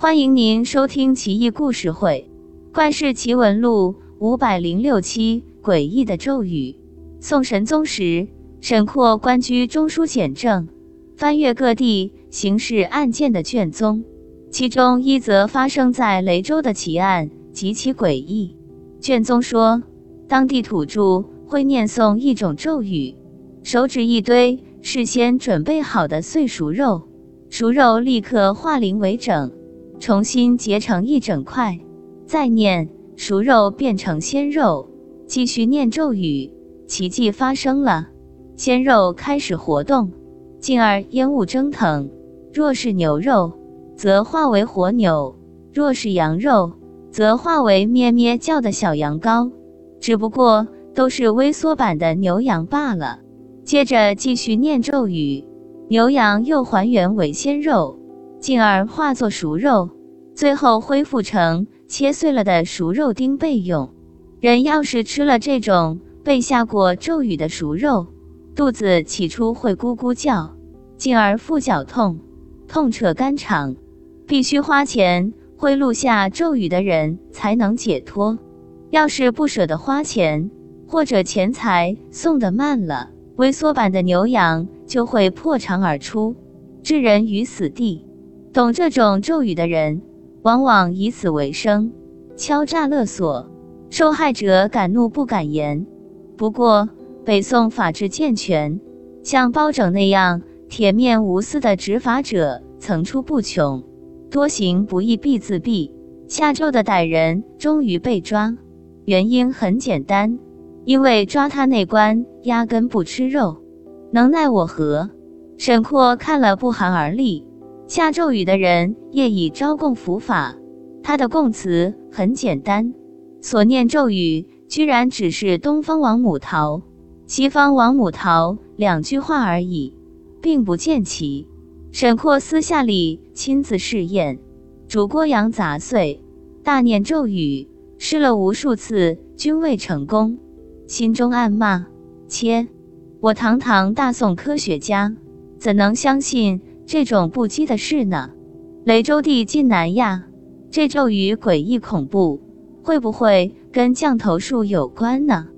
欢迎您收听奇异故事会《怪事奇闻录》506期诡异的咒语。宋神宗时，沈括官居中书检正，翻阅各地刑事案件的卷宗，其中一则发生在雷州的奇案极其诡异。卷宗说，当地土著会念诵一种咒语，手指一堆，事先准备好的碎熟肉，熟肉立刻化零为整，重新结成一整块，再念，熟肉变成鲜肉，继续念咒语，奇迹发生了，鲜肉开始活动，进而烟雾蒸腾，若是牛肉则化为活牛，若是羊肉则化为咩咩叫的小羊羔，只不过都是微缩版的牛羊罢了。接着继续念咒语，牛羊又还原为鲜肉，进而化作熟肉，最后恢复成切碎了的熟肉丁备用。人要是吃了这种被下过咒语的熟肉，肚子起初会咕咕叫，进而腹绞痛，痛彻肝肠，必须花钱贿赂下咒语的人才能解脱。要是不舍得花钱，或者钱财送得慢了，微缩版的牛羊就会破肠而出，置人于死地。懂这种咒语的人往往以此为生，敲诈勒索，受害者敢怒不敢言。不过北宋法制健全，像包拯那样铁面无私的执法者层出不穷，多行不义必自毙，下咒的歹人终于被抓。原因很简单，因为抓他那官压根不吃肉。能奈我何？沈括看了不寒而栗。下咒语的人业已招供伏法，他的供词很简单，所念咒语居然只是东方王母桃、西方王母桃两句话而已，并不见奇。沈括私下里亲自试验，煮锅羊杂碎，大念咒语，试了无数次均未成功，心中暗骂：切，我堂堂大宋科学家怎能相信这种不羁的事呢？雷州地近南亚，这咒语诡异恐怖，会不会跟降头术有关呢？